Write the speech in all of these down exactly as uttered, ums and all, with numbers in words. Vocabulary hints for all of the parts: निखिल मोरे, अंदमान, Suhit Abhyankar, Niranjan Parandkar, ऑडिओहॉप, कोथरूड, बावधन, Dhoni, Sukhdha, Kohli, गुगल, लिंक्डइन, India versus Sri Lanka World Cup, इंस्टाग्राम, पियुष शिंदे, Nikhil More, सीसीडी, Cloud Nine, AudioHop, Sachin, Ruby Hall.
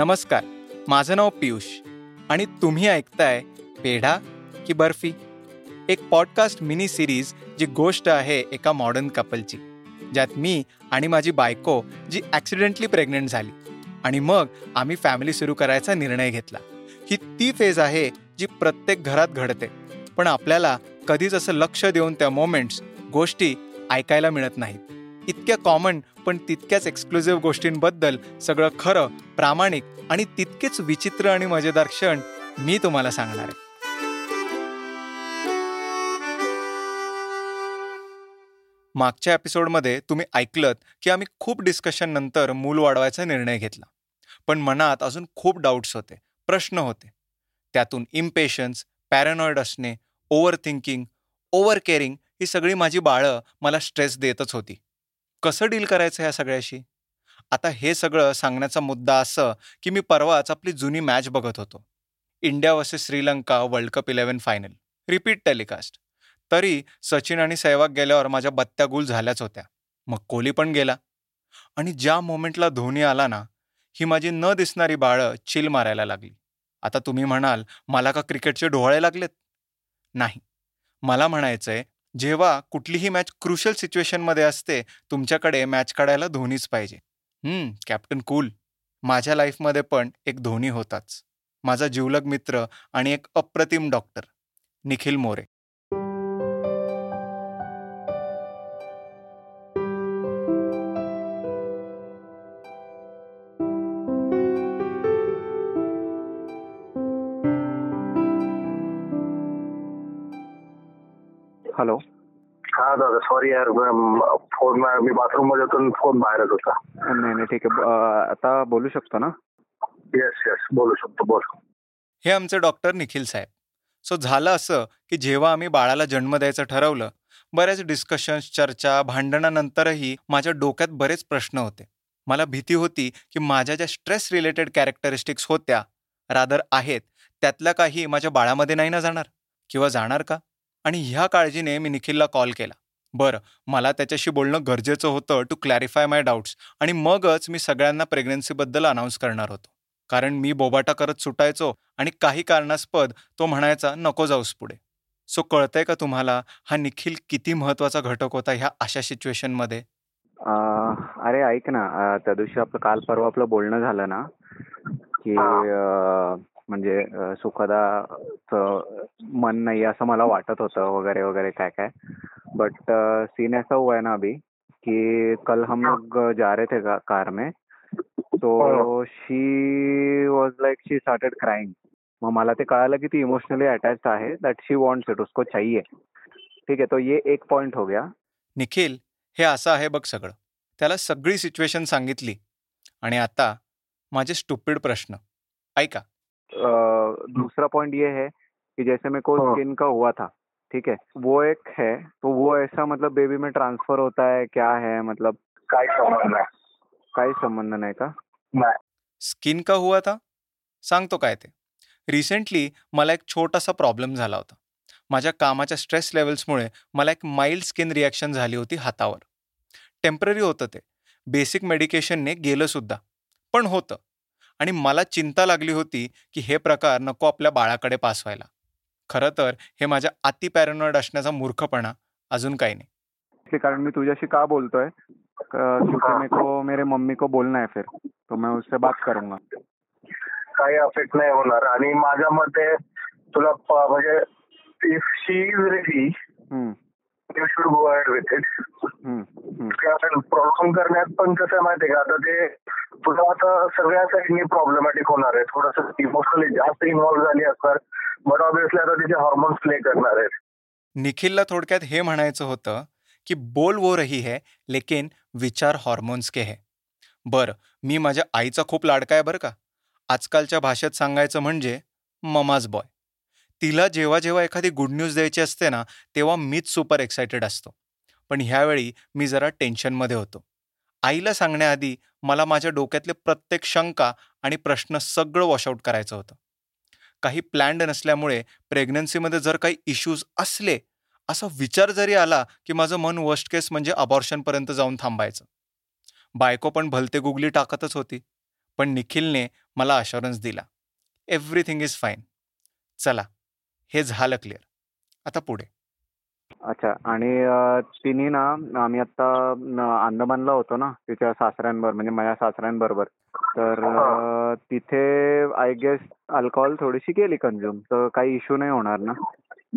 नमस्कार, माझं नाव पियुष आणि तुम्ही ऐकताय पेढा की बर्फी, एक पॉडकास्ट मिनी सिरीज जी गोष्ट आहे एका मॉडर्न कपलची, ज्यात मी आणि माझी बायको जी ॲक्सिडेंटली प्रेग्नंट झाली आणि मग आम्ही फॅमिली सुरू करायचा निर्णय घेतला. ही ती फेज आहे जी प्रत्येक घरात घडते, पण आपल्याला कधीच असं लक्ष देऊन त्या मोमेंट्स, गोष्टी ऐकायला मिळत नाहीत. इतक्या कॉमन पण तितक्याच एक्सक्लुझिव्ह गोष्टींबद्दल सगळं खरं, प्रामाणिक आणि तितकेच विचित्र आणि मजेदार क्षण मी तुम्हाला सांगणार आहे. मागच्या एपिसोडमध्ये तुम्ही ऐकलत की आम्ही खूप डिस्कशन नंतर मूल वाढवायचा निर्णय घेतला, पण मनात अजून खूप डाऊट्स होते, प्रश्न होते. त्यातून इम्पेशन्स, पॅरानॉइड असणे, ओव्हर थिंकिंग, ओव्हर केअरिंग ही सगळी माझी बाळं मला स्ट्रेस देतच होती. कसं डील करायचं ह्या सगळ्याशी? आता हे सगळं सांगण्याचा मुद्दा असं की मी परवाच आपली जुनी मॅच बघत होतो, India versus Sri Lanka world cup eleven final, repeat telecast. तरी सचिन आणि सेहवाग गेल्यावर माझ्या बत्त्या गुल झाल्याच होत्या. मग कोहली पण गेला आणि ज्या मोमेंटला धोनी आला ना, ही माझी न दिसणारी बाळं चिल मारायला लागली. आता तुम्ही म्हणाल, मला का क्रिकेटचे डोहाळे लागलेत? नाही, मला म्हणायचंय, जेव्हा कुठलीही मॅच क्रुशल सिच्युएशनमध्ये असते, तुमच्याकडे मॅच काढायला धोनीच पाहिजे. Hmm captain cool. माझ्या लाईफमध्ये पण एक धोनी होताच, माझा जिवलग मित्र आणि एक अप्रतिम डॉक्टर, निखिल मोरे. हॅलो. हा दादा, सॉरी यार, फोन मी बाथरूम मध्ये होतो, फोन बाहेरच होता. नाही नाही ठीक आहे, आता बोलू शकतो ना? येस येस, बोलू शकतो, बोल. हे आमचे डॉक्टर निखिल साहेब. सो झालं असं की जेव्हा आम्ही बाळाला जन्म द्यायचं ठरवलं, बऱ्याच डिस्कशन्स, चर्चा, भांडणानंतरही माझ्या डोक्यात बरेच प्रश्न होते. मला भीती होती की माझ्या ज्या स्ट्रेस रिलेटेड कॅरेक्टरिस्टिक्स होत्या, रादर आहेत, त्यातल्या काही माझ्या बाळामध्ये नाही ना जाणार, किंवा जाणार का? आणि ह्या काळजीने मी निखिलला कॉल केला. बरं, मला त्याच्याशी बोलणं गरजेचं होतं टू क्लॅरिफाय माय डाऊट्स, आणि मगच मी सगळ्यांना प्रेग्नन्सीबद्दल अनाऊन्स करणार होतो. कारण मी बोबाटा करत सुटायचो आणि काही कारणास्पद तो म्हणायचा, नको जाऊस पुढे. सो कळतंय का तुम्हाला हा निखिल किती महत्त्वाचा घटक होता ह्या अशा सिच्युएशनमध्ये? अरे ऐक ना, त्या दिवशी आपलं काल परवा आपलं बोलणं झालं ना, की म्हणजे सुखदाचं मन नाही असं मला वाटत होतं वगैरे वगैरे काय काय. बट सीन ऐसा हुआ है ना अभी कि कल हम लोग जा रहे थे कार में, तो she was like, she started crying. मग मला ते कळालं की ती इमोशनली अटॅच्ड आहे, दॅट शी वॉन्ट्स इट, उसको चाहिए. ठीक आहे, तो ये एक पॉइंट हो गया. निखिल हे असं आहे बघ सगळं, त्याला सगळी सिच्युएशन सांगितली. आणि आता माझे स्टुपिड प्रश्न ऐका. Uh, दूसरा पॉइंट ये है कि जैसे मेरे को स्किन का हुआ था, ठीक है, वो एक है, तो वो ऐसा मतलब बेबी में ट्रांसफर होता है क्या है, मतलब काय संबंध है? काय संबंध नहीं का? स्किन का हुआ था, सांगतो काय ते. रिसेंटली मला एक छोटासा प्रॉब्लेम झाला होता. माझ्या कामाच्या स्ट्रेस लेवल्समुळे मला एक माइल्ड स्किन रिॲक्शन झाली होती हातावर. टेम्पररी होतं ते, बेसिक मेडिकेशनने गेलं सुद्धा, पण होतं. आणि मला चिंता लागली होती की हे प्रकार नको आपल्या बाळाकडे पास व्हायला. खरं तर हे माझ्या अति पॅरनॉइड असण्याचा मूर्खपणा, अजून काही नाही. कारण मी तुझ्याशी का बोलतोय, मेरे को मेरे मम्मी को बोलना है, फिर तो मैं उससे बात करूंगा, काही अफेक्ट नाही होणार. आणि माझ्या मते तुला म्हणजे if she is ready you should go ahead with it. Problem करण्यात पण कसं माहितीये का, आता ते तुला आता सगळ्या साईडनी प्रॉब्लेमॅटिक होणार आहे. थोडंसं इमोशनली जास्त इन्व्हॉल्व्ह झाली असणार, बट ऑब्व्हियसली आता तिचे हॉर्मोन्स प्ले करणार आहेत. निखिलला थोडक्यात हे म्हणायचं होतं की बोल वो रही है लेकिन विचार हॉर्मोन्स के है. बरं, मी माझ्या आईचा खूप लाडका आहे बरं का. आजकालच्या भाषेत सांगायचं म्हणजे ममाज बॉय. तिला जेव्हा जेव्हा एखादी गुड न्यूज द्यायची असते ना, तेव्हा मीच सुपर एक्सायटेड असतो. पण ह्यावेळी मी जरा टेन्शनमध्ये होतो. आईला सांगण्याआधी मला माझ्या डोक्यातले प्रत्येक शंका आणि प्रश्न सगळं वॉशआउट करायचं होतं. काही प्लॅन्ड नसल्यामुळे प्रेग्नन्सीमध्ये जर काही इश्यूज असले, असा विचार जरी आला की माझं मन वर्स्ट केस म्हणजे अबॉर्शनपर्यंत जाऊन थांबायचं. बायको पण भलते गुगली टाकतच होती, पण निखिलने मला अशुरन्स दिला, एव्हरीथिंग इज फाईन. चला, हे झालं क्लिअर, आता पुढे. अच्छा, आणि तिने ना, आम्ही आता अंदमानला होतो ना तिच्या सासऱ्यांबरोबर, म्हणजे माझ्या सासऱ्यांबरोबर, तर तिथे आय गेस अल्कोहोल थोडीशी केली कन्झ्युम, तर काही इश्यू नाही होणार ना?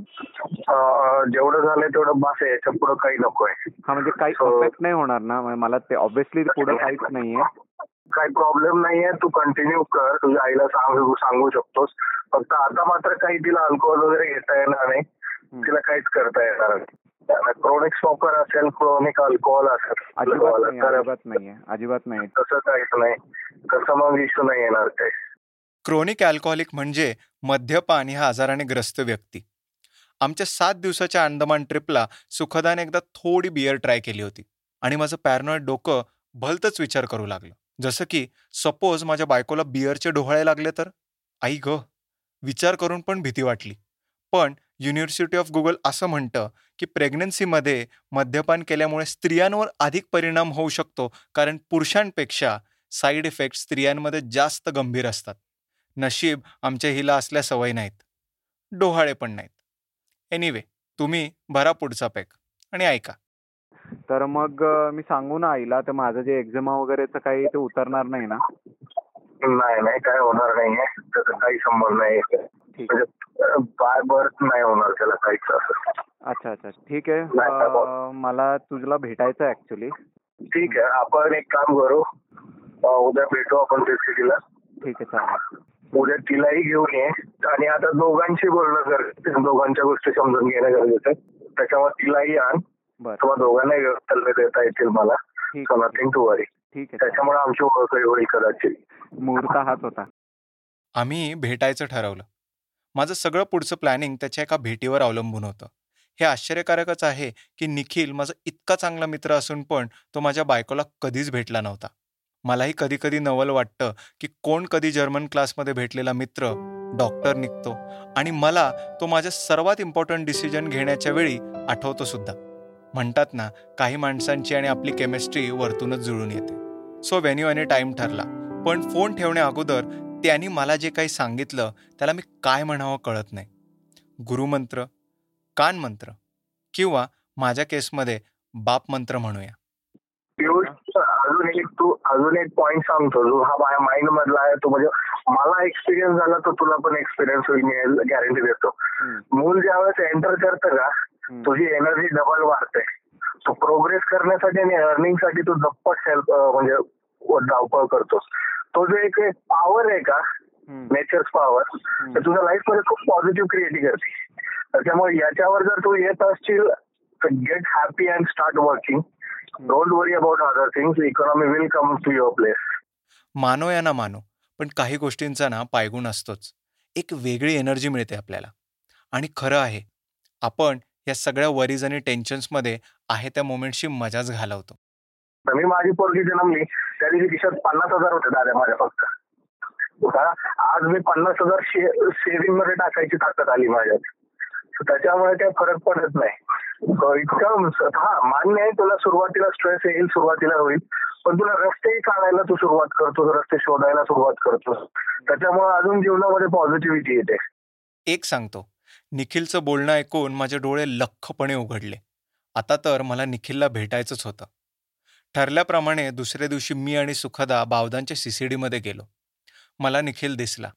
जेवढं झालंय तेवढं बस आहे, याच्या पुढे काही नको आहे. हा, म्हणजे काही इफेक्ट नाही होणार ना? मला ते ऑब्व्हियसली पुढे काहीच नाहीये, काही प्रॉब्लेम नाहीये, तू कंटिन्यू कर, तुझ्या आईला सांगू सांगू शकतोस. फक्त आता मात्र काही तिला अल्कोहोल वगैरे घेता येणार नाही, तिला काहीच करता येणार नाही. क्रोनिक स्मोकर असेल, क्रोनिक अल्कोहोल असेल, अजिबात नाही, अजिबात नाही, तसं काहीच नाही, तसं मग इश्यू नाही येणार काही. क्रोनिक अल्कोहोलिक म्हणजे मद्यपान ह्या आजाराने ग्रस्त व्यक्ती. आमच्या सात दिवसाच्या अंदमान ट्रिपला सुखदाने एकदा थोडी बियर ट्राय केली होती आणि माझं पॅरनॉइड डोकं भलतच विचार करू लागलं, जसं की सपोज माझ्या बायकोला बियरचे डोहाळे लागले तर? आई ग, विचार करून पण भीती वाटली. पण युनिव्हर्सिटी ऑफ गुगल असं म्हणतं की प्रेग्नन्सीमध्ये मद्यपान केल्यामुळे स्त्रियांवर अधिक परिणाम होऊ शकतो, कारण पुरुषांपेक्षा साईड इफेक्ट स्त्रियांमध्ये जास्त गंभीर असतात. नशीब आमच्या हिला असल्या सवय नाहीत, डोहाळे पण नाहीत. एनिवे, तुम्ही भरा पुढचा पॅक आणि ऐका. तर मग मी सांगू ना आईला, तर माझं जे एक्झेमा वगैरेचं काही ते उतरणार नाही ना? नाही नाही, काय होणार नाहीये, त्याचा काही संबंध नाही, बाय बर्थ नाही होणार त्याला काहीच असं. अच्छा अच्छा, ठीक आहे. मला तुझ्याला भेटायचं ऍक्च्युली. ठीक आहे, आपण एक काम करू, उद्या भेटू आपण तिला. ठीक आहे, चालेल. उद्या तिलाही घेऊन ये, आणि आता दोघांशी बोलणं गरजेचं, दोघांच्या गोष्टी समजून घेणं गरजेचं आहे, त्याच्यामुळे तिलाही आण, किंवा दोघांना व्यवस्था देता येतील मला, नथिंग टू वरी. ठीक आहे, त्याच्यामुळे आमची ओळख होईल कदाचित. मुहूर्त हाच होता. आम्ही भेटायचं ठरवलं. माझं सगळं पुढचं प्लॅनिंग त्याच्या एका भेटीवर अवलंबून होतं. हे आश्चर्यकारकच आहे की निखिल माझा इतका चांगला मित्र असून पण तो माझ्या बायकोला कधीच भेटला नव्हता. मलाही कधी कधी नवल वाटतं की कोण कधी जर्मन क्लासमध्ये भेटलेला मित्र डॉक्टर निघतो, आणि मला तो माझ्या सर्वात इम्पॉर्टंट डिसिजन घेण्याच्या वेळी आठवतो सुद्धा. म्हणतात ना, काही माणसांची आणि आपली केमिस्ट्री वरतूनच जुळून येते. सो व्हेन्यू आणि टाईम ठरला, पण फोन ठेवण्या अगोदर त्यांनी मला जे काही सांगितलं त्याला मी काय म्हणावं कळत नाही. गुरुमंत्र, कानमंत्र, किंवा माझ्या केसमध्ये बापमंत्र म्हणूया. अजून एक तू अजून एक पॉइंट सांगतो, जो हा माझ्या माइंड मधला आहे तो, म्हणजे मला एक्सपिरियन्स झाला तर तुला पण एक्सपिरियन्स होईल, मी गॅरंटी देतो. मूल ज्या वेळेस एंटर करतं का, तुझी एनर्जी डबल वाढते, तू प्रोग्रेस करण्यासाठी आणि अर्निंग साठी तू दप्पट म्हणजे धावपळ करतोस. तो जो एक पॉवर आहे का, नेचर पॉवर, तर तुझ्या लाईफ मध्ये खूप पॉझिटिव्ह क्रिएट करते. त्याच्यामुळे याच्यावर जर तू येत असशील तर get happy and start working, don't worry about other things, economy will come to your place. मानो या ना मानो, पण काही गोष्टींचा ना पायगुण असतोच, एक वेगळी एनर्जी मिळते आपल्याला. आणि खरं आहे, आपण या सगळ्या वरीज आणि टेन्शन्स मध्ये आहे त्या मोमेंटशी मजाच घालवतो. मी माझी पोरगी जन्मली त्या दिवशी खिशात पन्नास हजार होते दादा माझ्या, फक्त आज मी पन्नास हजार सेव्हिंग मध्ये टाकायची ताकद आली माझ्यात, त्याच्यामुळे काही फरक पडत नाही इतकं. हा, मान्य आहे, तुला सुरुवातीला स्ट्रेस येईल, सुरुवातीला होईल, पण तुला रस्तेही काढायला तू सुरुवात करतोस, रस्ते शोधायला सुरुवात करतोस, त्याच्यामुळे अजून जीवनामध्ये पॉझिटिव्हिटी येते. एक सांगतो, निखिलचं बोलणं ऐकून माझे डोळे लख्खपणे उघडले. आता तर मला निखिलला भेटायचंच होतं. ठरल्याप्रमाणे दुसऱ्या दिवशी मी आणि सुखदा बावदांच्या सीसीडीमध्ये गेलो. मला निखिल दिसला.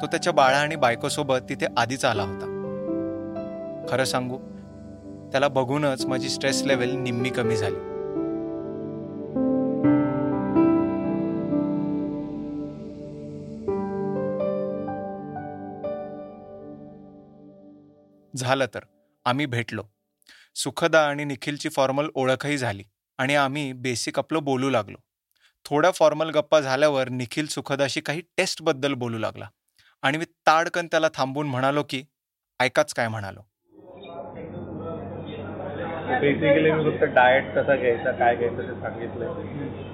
तो त्याच्या बाळा आणि बायकोसोबत तिथे आधीच आला होता. खरं सांगू, त्याला बघूनच माझी स्ट्रेस लेव्हल निम्मी कमी झाली. झालं तर आम्ही भेटलो. सुखदा आणि निखिलची फॉर्मल ओळखही झाली आणि आम्ही बेसिक आपलं बोलू लागलो. थोड्या फॉर्मल गप्पा झाल्यावर निखिल सुखदाशी काही टेस्टबद्दल बोलू लागला आणि मी ताडकन त्याला थांबून म्हणालो की ऐकाच काय म्हणालो. बेसिकली मी फक्त डाएट कसा घ्यायचा, काय घ्यायचं ते सांगितलं,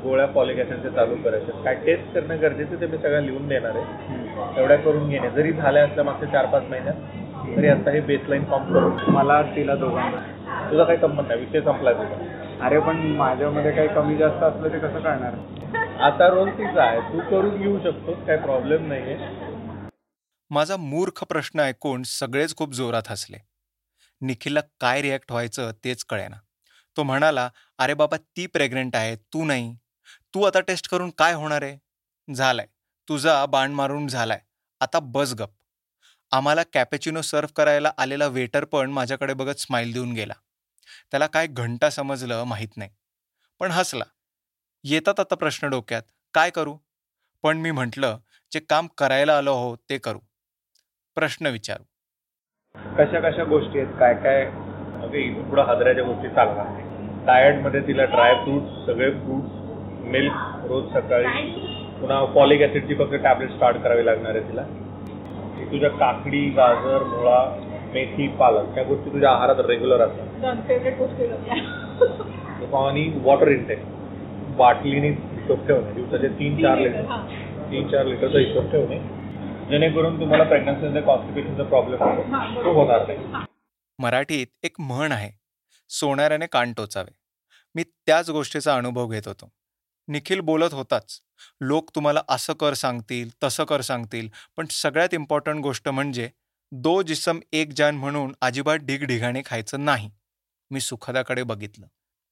गोळ्या फॉलिक ॲसिडचे चालू करायचे, काय टेस्ट करणं गरजेचं ते मी सगळं लिहून देणार आहे, एवढ्या करून घेणे जरी झाल्या असल्या मागच्या चार पाच महिन्यात तरी आता हे बेसलाईन फॉर्म करून मला तिला दोघांना. तुझा काही संबंध नाही, विषय संपला तुझा. अरे पण माझ्यामध्ये काही कमी जास्त असलं ते कसं कळणार? आता रोल तिचा आहे, तू करून घेऊ शकतो, काही प्रॉब्लेम नाहीये. माझा मूर्ख प्रश्न ऐकून सगळेच खूप जोरात हसले. निखिलला काय रिॲक्ट व्हायचं तेच कळेना. तो म्हणाला, अरे बाबा ती प्रेग्नेंट आहे, तू नाही, तू आता टेस्ट करून काय होणार आहे, झालाय तुझा बाण मारून झालाय, आता बस गप. आम्हाला कॅपेचिनो सर्व करायला आलेला वेटर पण माझ्याकडे बघत स्माईल देऊन गेला. त्याला काय घंटा समजलं माहीत नाही, पण हसला. येतात आता प्रश्न डोक्यात, काय करू, पण मी म्हटलं जे काम करायला आलो हो ते करू, प्रश्न विचारू. कशा कशा गोष्टी आहेत, काय काय पुढं हजऱ्याच्या गोष्टी चालणार आहे. डाएटमध्ये तिला ड्रायफ्रूट्स, सगळे फ्रूट्स, मिल्क रोज सकाळी, पुन्हा फॉलिक ॲसिडची फक्त टॅबलेट स्टार्ट करावी लागणार आहे तिला. तुझ्या काकडी, गाजर, मुळा, मेथी, पालक या गोष्टी तुझ्या आहारात रेग्युलर असतात. आणि वॉटर इनटेक बाटलीने हिशोब ठेवणे, दिवसाचे तीन चार लिटर तीन चार लिटरचा हिशोब ठेवणे, जेणेकरून तुम्हाला प्रेग्नन्सीमध्ये कॉन्स्टिपेशनचा प्रॉब्लेम होतो तो होणार नाही. मराठीत एक म्हण आहे, सोनाऱ्याने कान टोचावे. मी त्याच गोष्टीचा अनुभव घेत होतो. निखिल बोलत होताच, लोक तुम्हाला असं कर सांगतील, तसं कर सांगतील, पण सगळ्यात इम्पॉर्टंट गोष्ट म्हणजे दो जिसम एक जान म्हणून अजिबात ढिगढिगाणे खायचं नाही. मी सुखदाकडे बघितलं.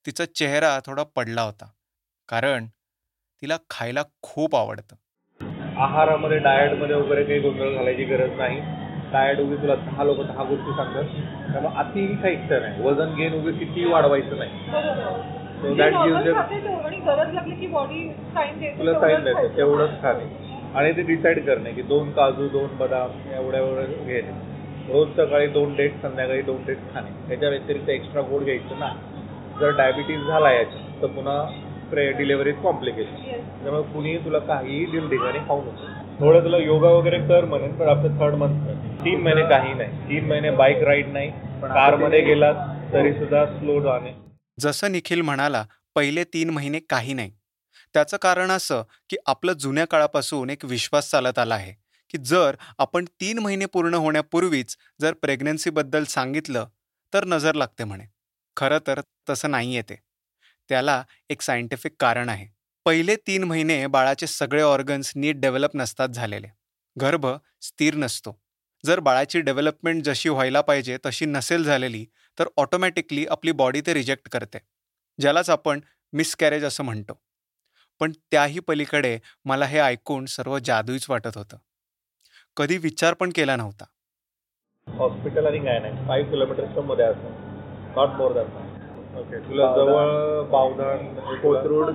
तिचा चेहरा थोडा पडला होता, कारण तिला खायला खूप आवडतं. आहारामध्ये, डाएटमध्ये वगैरे काही गोंधळ घालायची गरज नाही. डाएट उगी तुला दहा लोक दहा गोष्टी सांगतात, त्यामुळे अतिही काही इच्छा नाही. वजन गेन उगी कितीही वाढवायचं नाही. तुला साईन द्यायचं तेवढंच खाणे, आणि ते डिसाईड करणे की दोन काजू, दोन बदाम एवढ्या एवढं घेणे, रोज सकाळी दोन डेट, संध्याकाळी दोन डेट खाणे. त्याच्या व्यतिरिक्त एक्स्ट्रा गोड घ्यायचं नाही. जर डायबिटीज झाला याची तर पुन्हा प्रे डिलेव्हरीज कॉम्प्लिकेशन. त्यामुळे कुणीही तुला काहीही दिल ठिकाणी खाऊ नका. थोडं तुला योगा वगैरे कर म्हणेन, पण आपलं थर्ड मंथ तीन महिने काही नाही. तीन महिने बाईक राईड नाही, कारमध्ये गेला तरी सुद्धा स्लो जाणे. जसं निखिल म्हणाला, पहिले तीन महिने काही नाही. त्याचं कारण असं की आपलं जुन्या काळापासून एक विश्वास चालत आला आहे की जर आपण तीन महिने पूर्ण होण्यापूर्वीच जर प्रेग्नन्सीबद्दल सांगितलं तर नजर लागते म्हणे. खरं तर तसं नाही येते. त्याला एक सायंटिफिक कारण आहे. पहिले तीन महिने बाळाचे सगळे ऑर्गन्स नीट डेव्हलप नसतात झालेले. गर्भ स्थिर नसतो. जर बाळाची डेव्हलपमेंट जशी व्हायला पाहिजे तशी नसेल झालेली तर ऑटोमॅटिकली आपली बॉडी ते रिजेक्ट करते, ज्यालाच आपण मिसकॅरेज असं म्हणतो. पण त्याही पलीकडे मला हे ऐकून सर्व जादूच वाटत होतं. कधी विचार पण केला नव्हता. हॉस्पिटल आणि काय नाही, फाईव्ह किलोमीटरच्या मध्ये असं, नॉट मोर दॅन. ओके, तुला जवळ बावधन, कोथरूड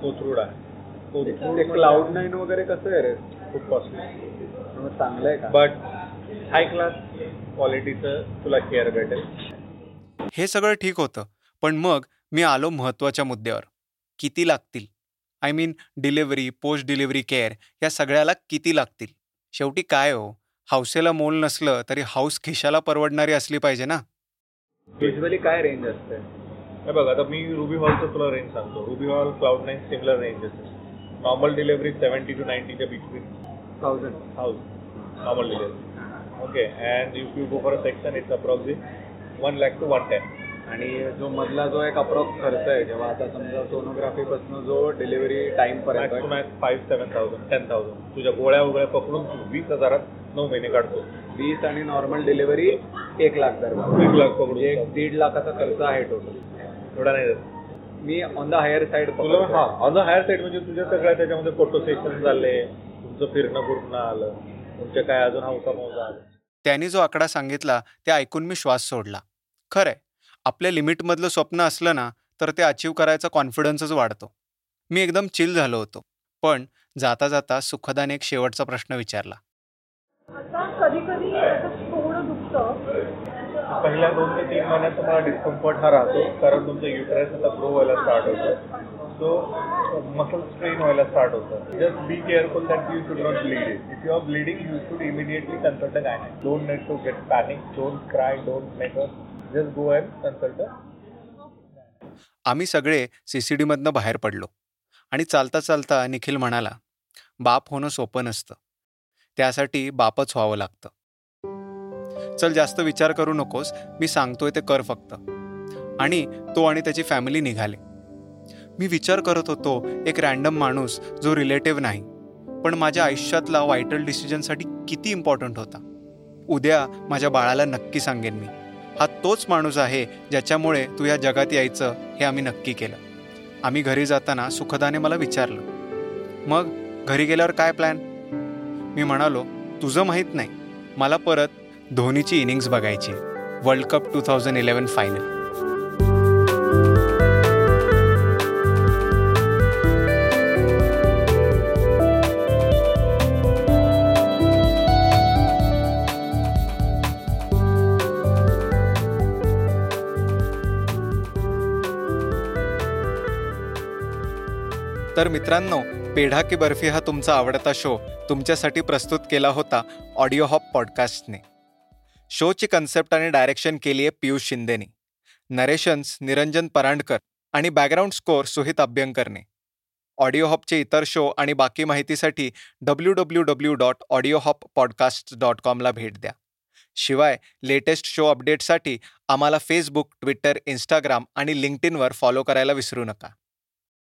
कोथरूड आहे. क्लाउड नाईन वगैरे कसं आहे रे, खूप कॉस्टली, चांगलं आहे, बट हाय क्लास क्वालिटीचं तुला केअर भेटेल. हे सगळं ठीक होतं, पण मग मी आलो महत्त्वाच्या मुद्द्यावर. किती लागतील, I mean delivery, post delivery care या सगळ्याला किती लागतील. शेवटी काय हो, हाऊसेला मोल नसलं तरी हाऊस खिशाला परवडणारी असली पाहिजे ना. युजली काय रेंज असते हे बघ. आता मी रुबी हॉलचं तुला रेंज सांगतो. Ruby hall, cloud nine similar range असते. नॉर्मल डिलेव्हरी सेव्हन्टी टू नाईन्टीच्या between thousand thousand normal delivery. Okay, and if you go for a section it's approximate one lakh to one ten. आणि जो मधला जो एक approx खर्च आहे, जेव्हा आता समजा सोनोग्राफीपासून जो डिलिव्हरी टाईमपर्यंत, max five seven thousand ten thousand तुझ्या गोळ्या वगैरे पकडून वीस हजारात नऊ महिने काढतो. वीस आणि नॉर्मल डिलिव्हरी एक लाख दरम्यान, एक लाख पकडून एक दीड लाखाचा खर्च आहे टोटल. थोडा नाही, मी ऑन द हायर साईड तुला. हां, ऑन द हायर साईड म्हणजे तुझ्या सगळ्या त्याच्यामध्ये फोटो सेशन झाले, तुमचं फिरणं फिरणं आलं, तुमच्या काय अजून हौसा मौसा आलं. त्यांनी जो आकडा सांगितला ते ऐकून मी श्वास सोडला. खरंय, आपल्या लिमिटमधलं स्वप्न असलं ना तर ते अचीव करायचा कॉन्फिडन्सच वाढतो. मी एकदम चिल झालो होतो. पण जाता जाता सुखदाने एक शेवटचा प्रश्न विचारला. पहिल्या दोन ते तीन महिन्यात तुम्हाला डिस्कम्फर्ट हा राहतो, कारण तुमचं युटरस आता ग्रो व्हायला स्टार्ट होतं, सो मसल स्ट्रेन व्हायला स्टार्ट होतं. Just be careful that you should not bleed it. If you are bleeding you should immediately consult a gynae. Don't need to get panic, don't cry, don't make a just go and consult a. आम्ही सगळे सीसीडीमधनं बाहेर पडलो आणि चालता चालता निखिल म्हणाला, बाप होणं सोपं नसतं, त्यासाठी बापच व्हावं लागतं. चल जास्त विचार करू नकोस, मी सांगतोय ते कर फक्त. आणि तो आणि त्याची फॅमिली निघाले. मी विचार करत होतो, एक रँडम माणूस जो रिलेटिव्ह नाही पण माझ्या आयुष्यातला वायटल डिसिजनसाठी किती इम्पॉर्टंट होता. उद्या माझ्या बाळाला नक्की सांगेन मी, हा तोच माणूस आहे ज्याच्यामुळे तू या जगात यायचं हे आम्ही नक्की केलं. आम्ही घरी जाताना सुखदाने मला विचारलं, मग घरी गेल्यावर काय प्लॅन? मी म्हणालो, तुझं माहीत नाही, मला परत धोनीची इनिंग्स बघायची, world cup two thousand eleven final. तर मित्रांनो, पेढा की बर्फी हा तुमचा आवडता शो तुमच्यासाठी प्रस्तुत केला होता ऑडिओहॉप पॉडकास्टने. शोची कन्सेप्ट आणि डायरेक्शन केली आहे पियुष शिंदेने, नरेशन्स निरंजन परांडकर आणि बॅकग्राऊंड स्कोअर सुहित अभ्यंकरने. ऑडिओहॉपचे इतर शो आणि बाकी माहितीसाठी W W W dot ऑडिओहॉप podcast dot कॉमला भेट द्या. शिवाय लेटेस्ट शो अपडेटसाठी आम्हाला फेसबुक, ट्विटर, इंस्टाग्राम आणि लिंक्डइनवर फॉलो करायला विसरू नका.